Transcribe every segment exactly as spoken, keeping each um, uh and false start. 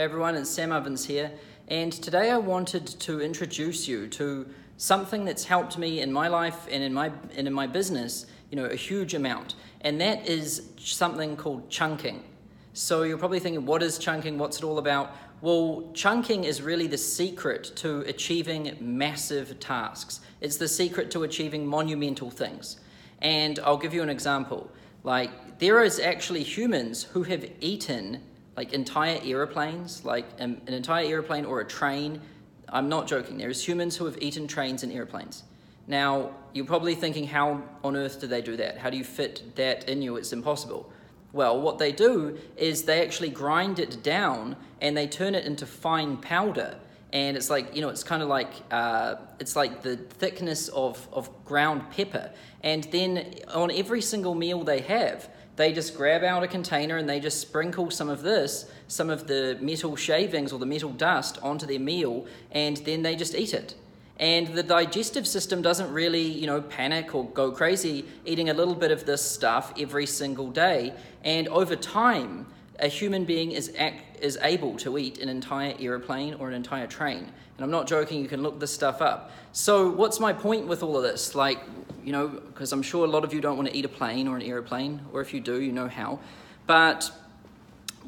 Hey everyone, it's Sam Ovens here, and today I wanted to introduce you to something that's helped me in my life and in my and in my business, you know, a huge amount, and that is something called chunking. So you're probably thinking, what is chunking? What's it all about? Well, chunking is really the secret to achieving massive tasks. It's the secret to achieving monumental things, and I'll give you an example. Like, there is actually humans who have eaten like entire airplanes, like an entire airplane or a train. I'm not joking. There's humans who have eaten trains and airplanes. Now, you're probably thinking, how on earth do they do that? How do you fit that in you? It's impossible. Well, what they do is they actually grind it down and they turn it into fine powder. And it's like, you know, it's kind of like, uh, it's like the thickness of, of ground pepper. And then on every single meal they have, they just grab out a container and they just sprinkle some of this, some of the metal shavings or the metal dust onto their meal, and then they just eat it. And the digestive system doesn't really, you know, panic or go crazy eating a little bit of this stuff every single day. And over time, a human being is act, is able to eat an entire airplane or an entire train. And I'm not joking, you can look this stuff up. So what's my point with all of this? Like, you know, because I'm sure a lot of you don't want to eat a plane or an airplane, or if you do, you know how. But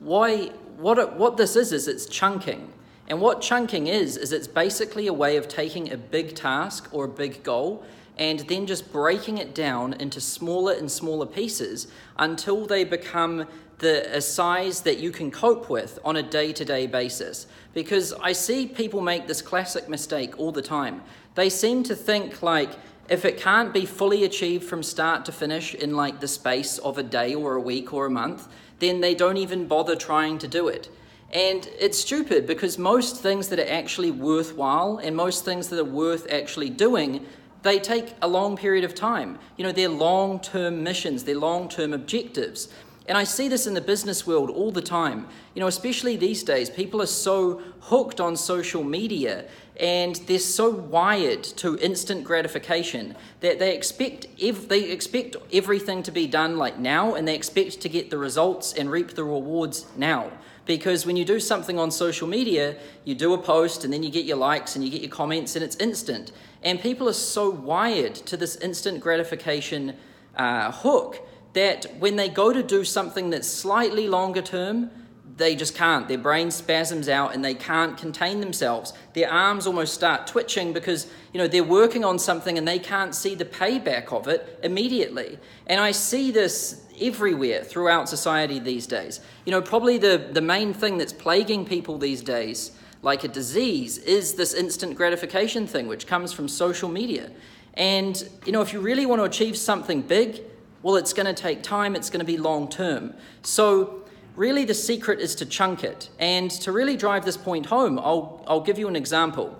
why? What it, what this is, is it's chunking. And what chunking is, is it's basically a way of taking a big task or a big goal and then just breaking it down into smaller and smaller pieces until they become the a size that you can cope with on a day-to-day basis. Because I see people make this classic mistake all the time. They seem to think like, if it can't be fully achieved from start to finish in like the space of a day or a week or a month, then they don't even bother trying to do it. And it's stupid, because most things that are actually worthwhile and most things that are worth actually doing, they take a long period of time. You know, they're long-term missions, they're long-term objectives. And I see this in the business world all the time. You know, especially these days, people are so hooked on social media and they're so wired to instant gratification that they expect ev- they expect everything to be done like now, and they expect to get the results and reap the rewards now. Because when you do something on social media, you do a post and then you get your likes and you get your comments and it's instant. And people are so wired to this instant gratification uh, hook that when they go to do something that's slightly longer term, they just can't. Their brain spasms out and they can't contain themselves. Their arms almost start twitching because, you know, they're working on something and they can't see the payback of it immediately. And I see this everywhere throughout society these days. You know, probably the, the main thing that's plaguing people these days, like a disease, is this instant gratification thing, which comes from social media. And, you know, if you really want to achieve something big, well, it's going to take time, it's going to be long term. So really the secret is to chunk it. And to really drive this point home, I'll, I'll give you an example.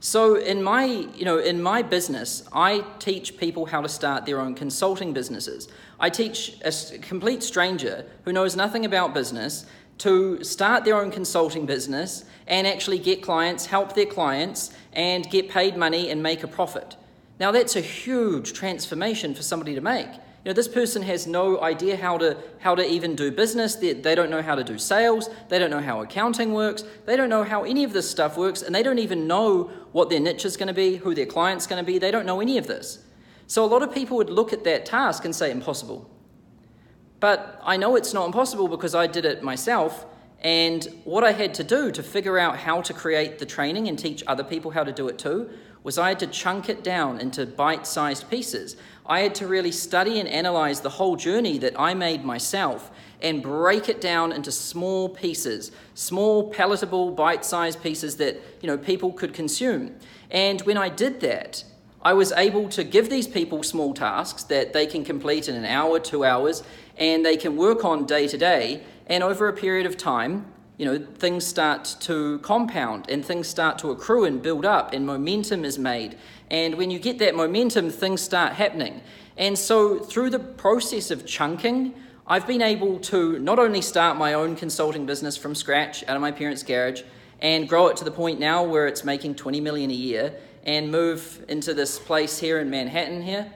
So in my, you know, in my business, I teach people how to start their own consulting businesses. I teach a complete stranger who knows nothing about business to start their own consulting business and actually get clients, help their clients, and get paid money and make a profit. Now that's a huge transformation for somebody to make. You know, this person has no idea how to how to even do business. They, they don't know how to do sales. They don't know how accounting works. They don't know how any of this stuff works, and they don't even know what their niche is going to be, who their client's going to be. They don't know any of this. So a lot of people would look at that task and say impossible. But I know it's not impossible because I did it myself, and what I had to do to figure out how to create the training and teach other people how to do it too was I had to chunk it down into bite-sized pieces. I had to really study and analyze the whole journey that I made myself and break it down into small pieces, small palatable bite-sized pieces that, you know, people could consume. And when I did that, I was able to give these people small tasks that they can complete in an hour, two hours, and they can work on day to day. And over a period of time, you know, things start to compound and things start to accrue and build up, and momentum is made. And when you get that momentum, things start happening. And so through the process of chunking, I've been able to not only start my own consulting business from scratch out of my parents' garage and grow it to the point now where it's making twenty million a year and move into this place here in Manhattan here,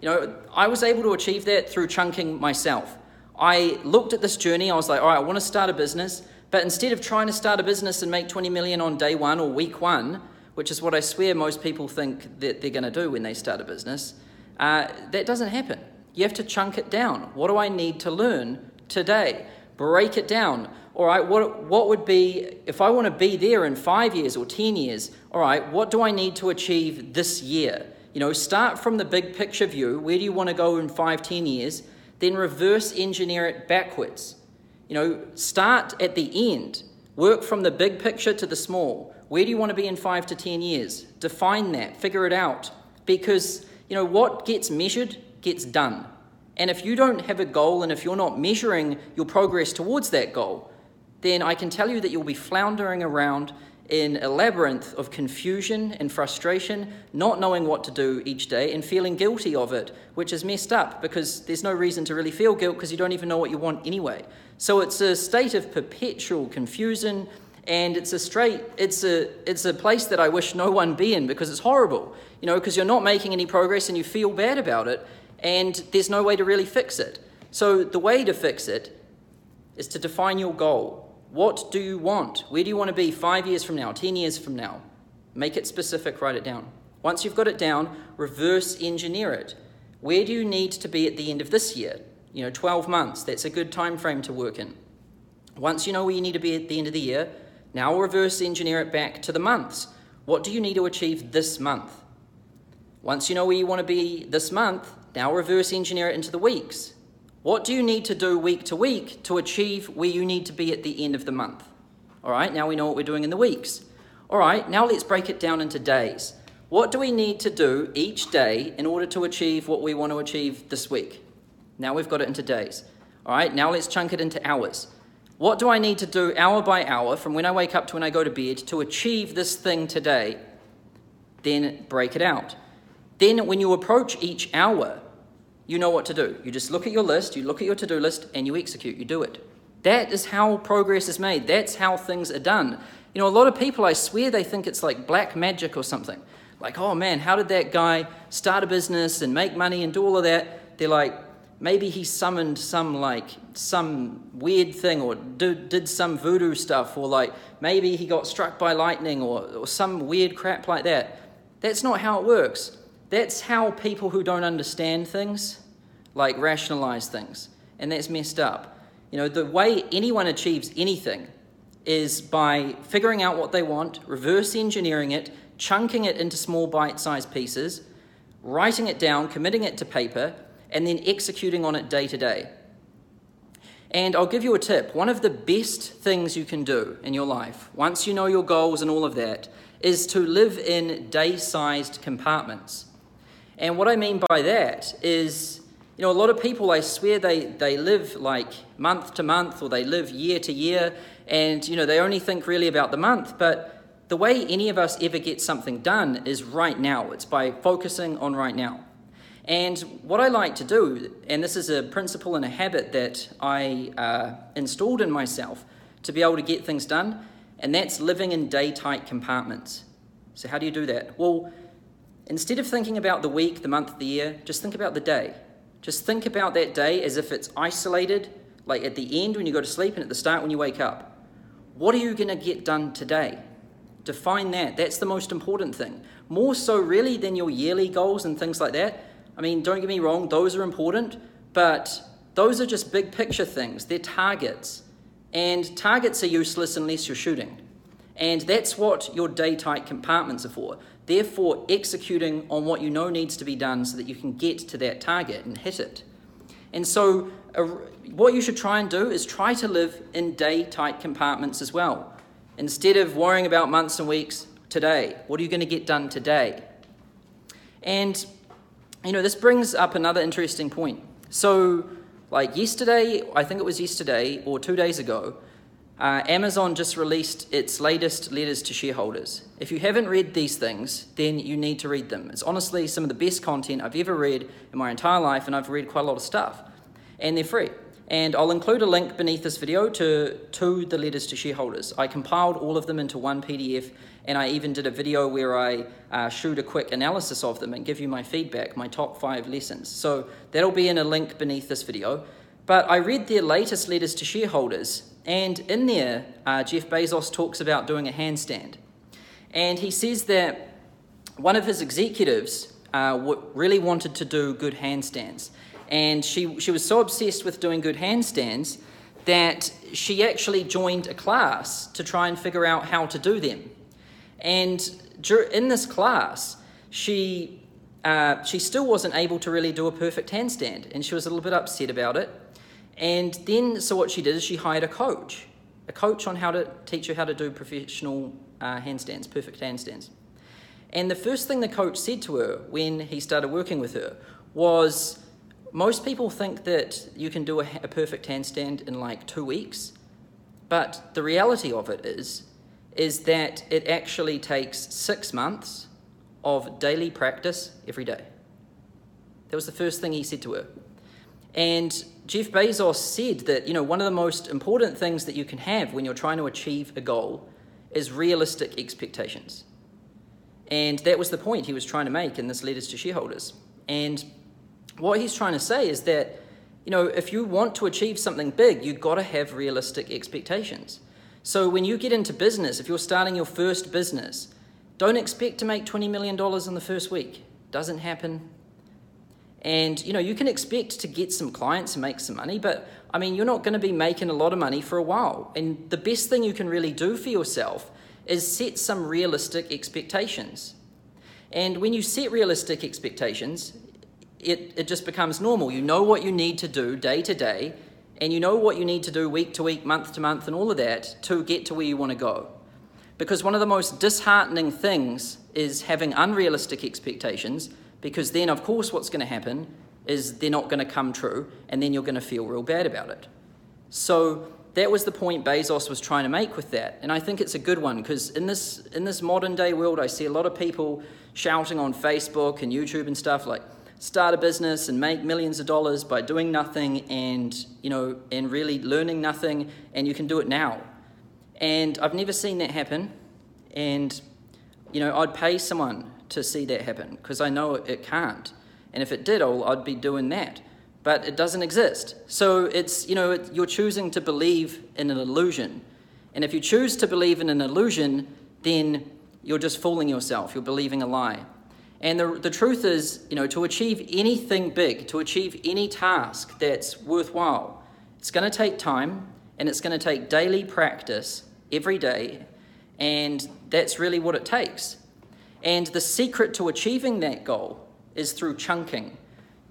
you know, I was able to achieve that through chunking myself. I looked at this journey. I was like, all right, I want to start a business. But instead of trying to start a business and make twenty million on day one or week one, which is what I swear most people think that they're going to do when they start a business, uh, that doesn't happen. You have to chunk it down. What do I need to learn today? Break it down. All right, what what would be, if I want to be there in five years or ten years, all right, what do I need to achieve this year? You know, start from the big picture view. Where do you want to go in five, ten years? Then reverse engineer it backwards. You know, start at the end. Work from the big picture to the small. Where do you want to be in five to ten years? Define that, figure it out. Because, you know, what gets measured gets done. And if you don't have a goal and if you're not measuring your progress towards that goal, then I can tell you that you'll be floundering around in a labyrinth of confusion and frustration, not knowing what to do each day and feeling guilty of it, which is messed up because there's no reason to really feel guilt because you don't even know what you want anyway. So it's a state of perpetual confusion, and it's a straight, it's a it's a place that I wish no one be in because it's horrible, you know, because you're not making any progress and you feel bad about it, and there's no way to really fix it. So the way to fix it is to define your goal. What do you want? Where do you want to be five years from now, ten years from now? Make it specific, write it down. Once you've got it down, reverse engineer it. Where do you need to be at the end of this year? You know, twelve months, that's a good time frame to work in. Once you know where you need to be at the end of the year, now reverse engineer it back to the months. What do you need to achieve this month? Once you know where you want to be this month, now reverse engineer it into the weeks. What do you need to do week to week to achieve where you need to be at the end of the month? All right, now we know what we're doing in the weeks. All right, now let's break it down into days. What do we need to do each day in order to achieve what we want to achieve this week? Now we've got it into days. All right, now let's chunk it into hours. What do I need to do hour by hour from when I wake up to when I go to bed to achieve this thing today? Then break it out. Then when you approach each hour, you know what to do. You just look at your list, you look at your to-do list, and you execute, you do it. That is how progress is made. That's how things are done. You know, a lot of people, I swear they think it's like black magic or something. Like, oh man, how did that guy start a business and make money and do all of that? They're like, maybe he summoned some like, some weird thing or did, did some voodoo stuff, or like, maybe he got struck by lightning or, or some weird crap like that. That's not how it works. That's how people who don't understand things, like, rationalize things, and that's messed up. You know, the way anyone achieves anything is by figuring out what they want, reverse engineering it, chunking it into small bite-sized pieces, writing it down, committing it to paper, and then executing on it day to day. And I'll give you a tip. One of the best things you can do in your life, once you know your goals and all of that, is to live in day-sized compartments. And what I mean by that is, you know, a lot of people, I swear they, they live like month to month, or they live year to year, and, you know, they only think really about the month. But the way any of us ever get something done is right now. It's by focusing on right now. And what I like to do, and this is a principle and a habit that I uh, installed in myself to be able to get things done, and that's living in day-tight compartments. So how do you do that? Well, instead of thinking about the week, the month, the year, just think about the day. Just think about that day as if it's isolated, like at the end when you go to sleep and at the start when you wake up. What are you going to get done today? Define that. That's the most important thing. More so really than your yearly goals and things like that. I mean, don't get me wrong, those are important, but those are just big picture things. They're targets. And targets are useless unless you're shooting. And that's what your day-tight compartments are for. Therefore, executing on what you know needs to be done so that you can get to that target and hit it. And so uh, what you should try and do is try to live in day-tight compartments as well. Instead of worrying about months and weeks, today, what are you going to get done today? And, you know, this brings up another interesting point. So, like yesterday, I think it was yesterday or two days ago, uh, Amazon just released its latest letters to shareholders. If you haven't read these things, then you need to read them. It's honestly some of the best content I've ever read in my entire life, and I've read quite a lot of stuff. And they're free. And I'll include a link beneath this video to, to the letters to shareholders. I compiled all of them into one P D F, and I even did a video where I uh, shoot a quick analysis of them and give you my feedback, my top five lessons. So that'll be in a link beneath this video. But I read their latest letters to shareholders, and in there, uh, Jeff Bezos talks about doing a handstand. And he says that one of his executives uh, w- really wanted to do good handstands. And she, she was so obsessed with doing good handstands that she actually joined a class to try and figure out how to do them. And dur- in this class, she uh, she still wasn't able to really do a perfect handstand, and she was a little bit upset about it. And then, so what she did is she hired a coach, a coach on how to teach her how to do professional uh, handstands, perfect handstands. And the first thing the coach said to her when he started working with her was, most people think that you can do a, a perfect handstand in like two weeks, but the reality of it is, is that it actually takes six months of daily practice every day. That was the first thing he said to her. And Jeff Bezos said that, you know, one of the most important things that you can have when you're trying to achieve a goal is realistic expectations. And that was the point he was trying to make in this letters to shareholders. And what he's trying to say is that, you know, if you want to achieve something big, you've got to have realistic expectations. So when you get into business, if you're starting your first business, don't expect to make twenty million dollars in the first week. Doesn't happen. And, you know, you can expect to get some clients and make some money, but, I mean, you're not going to be making a lot of money for a while. And the best thing you can really do for yourself is set some realistic expectations. And when you set realistic expectations, It, it just becomes normal. You know what you need to do day to day, and you know what you need to do week to week, month to month, and all of that to get to where you want to go. Because one of the most disheartening things is having unrealistic expectations, because then, of course, what's going to happen is they're not going to come true, and then you're going to feel real bad about it. So that was the point Bezos was trying to make with that, and I think it's a good one, because in this, in this modern day world, I see a lot of people shouting on Facebook and YouTube and stuff like, start a business and make millions of dollars by doing nothing and, you know, and really learning nothing, and you can do it now. And I've never seen that happen. And, you know, I'd pay someone to see that happen, because I know it can't. And if it did, I'd be doing that. But it doesn't exist. So it's, you know, it, you're choosing to believe in an illusion. And if you choose to believe in an illusion, then you're just fooling yourself. You're believing a lie. And the the truth is, you know, to achieve anything big, to achieve any task that's worthwhile, it's going to take time, and it's going to take daily practice every day, and that's really what it takes. And the secret to achieving that goal is through chunking,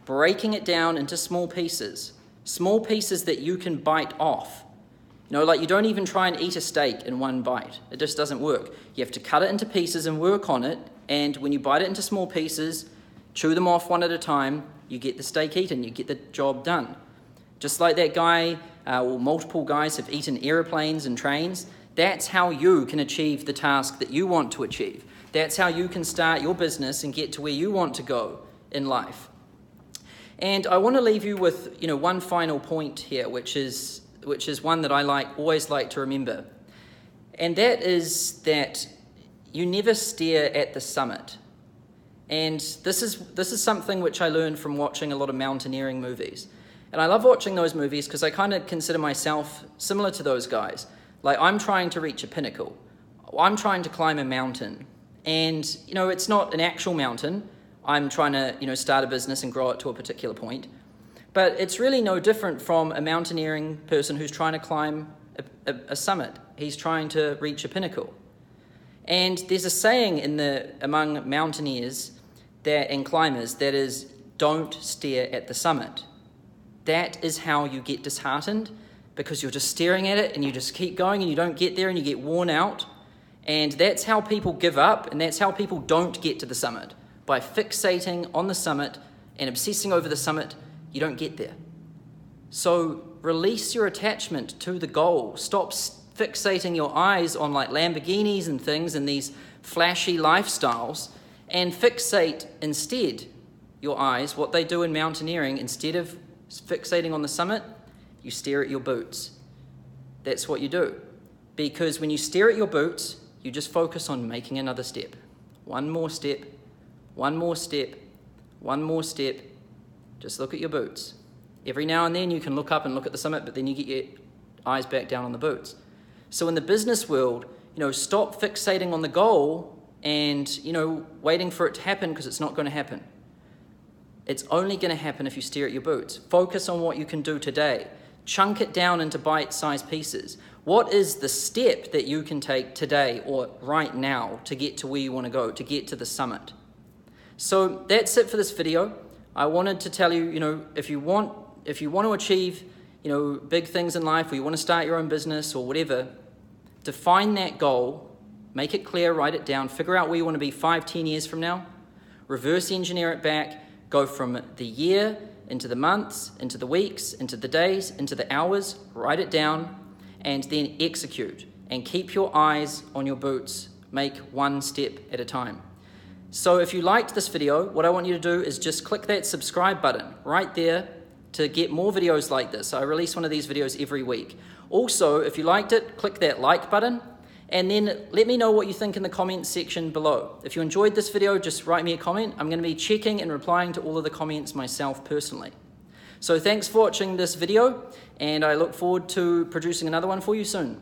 breaking it down into small pieces, small pieces that you can bite off. You know, like you don't even try and eat a steak in one bite. It just doesn't work. You have to cut it into pieces and work on it. And when you bite it into small pieces, chew them off one at a time, you get the steak eaten, you get the job done. Just like that guy, uh, or multiple guys have eaten airplanes and trains, that's how you can achieve the task that you want to achieve. That's how you can start your business and get to where you want to go in life. And I want to leave you with, you know, one final point here, which is which is one that I like always like to remember. And that is that you never stare at the summit. And this is this is something which I learned from watching a lot of mountaineering movies. And I love watching those movies because I kind of consider myself similar to those guys. Like, I'm trying to reach a pinnacle. I'm trying to climb a mountain. And, you know, it's not an actual mountain. I'm trying to, you know, start a business and grow it to a particular point. But it's really no different from a mountaineering person who's trying to climb a, a, a summit. He's trying to reach a pinnacle. And there's a saying in the among mountaineers that and climbers that is, don't stare at the summit. That is how you get disheartened, because you're just staring at it and you just keep going and you don't get there and you get worn out. And that's how people give up, and that's how people don't get to the summit. By fixating on the summit and obsessing over the summit, you don't get there. So release your attachment to the goal. Stop staring. Fixating your eyes on like Lamborghinis and things and these flashy lifestyles, and fixate instead your eyes, what they do in mountaineering, instead of fixating on the summit, you stare at your boots. That's what you do. Because when you stare at your boots, you just focus on making another step. One more step, one more step, one more step. Just look at your boots. Every now and then you can look up and look at the summit, but then you get your eyes back down on the boots. So in the business world, you know, stop fixating on the goal and, you know, waiting for it to happen, because it's not going to happen. It's only going to happen if you stare at your boots. Focus on what you can do today. Chunk it down into bite-sized pieces. What is the step that you can take today or right now to get to where you want to go, to get to the summit? So that's it for this video. I wanted to tell you, you know, if you want, if you want to achieve, you know, big things in life, or you want to start your own business or whatever, define that goal, make it clear, write it down, figure out where you want to be five, ten years from now, reverse engineer it back, go from the year into the months, into the weeks, into the days, into the hours, write it down, and then execute. And keep your eyes on your boots. Make one step at a time. So if you liked this video, what I want you to do is just click that subscribe button right there to get more videos like this. I release one of these videos every week. Also, if you liked it, click that like button, and then let me know what you think in the comments section below. If you enjoyed this video, just write me a comment. I'm going to be checking and replying to all of the comments myself personally. So thanks for watching this video, and I look forward to producing another one for you soon.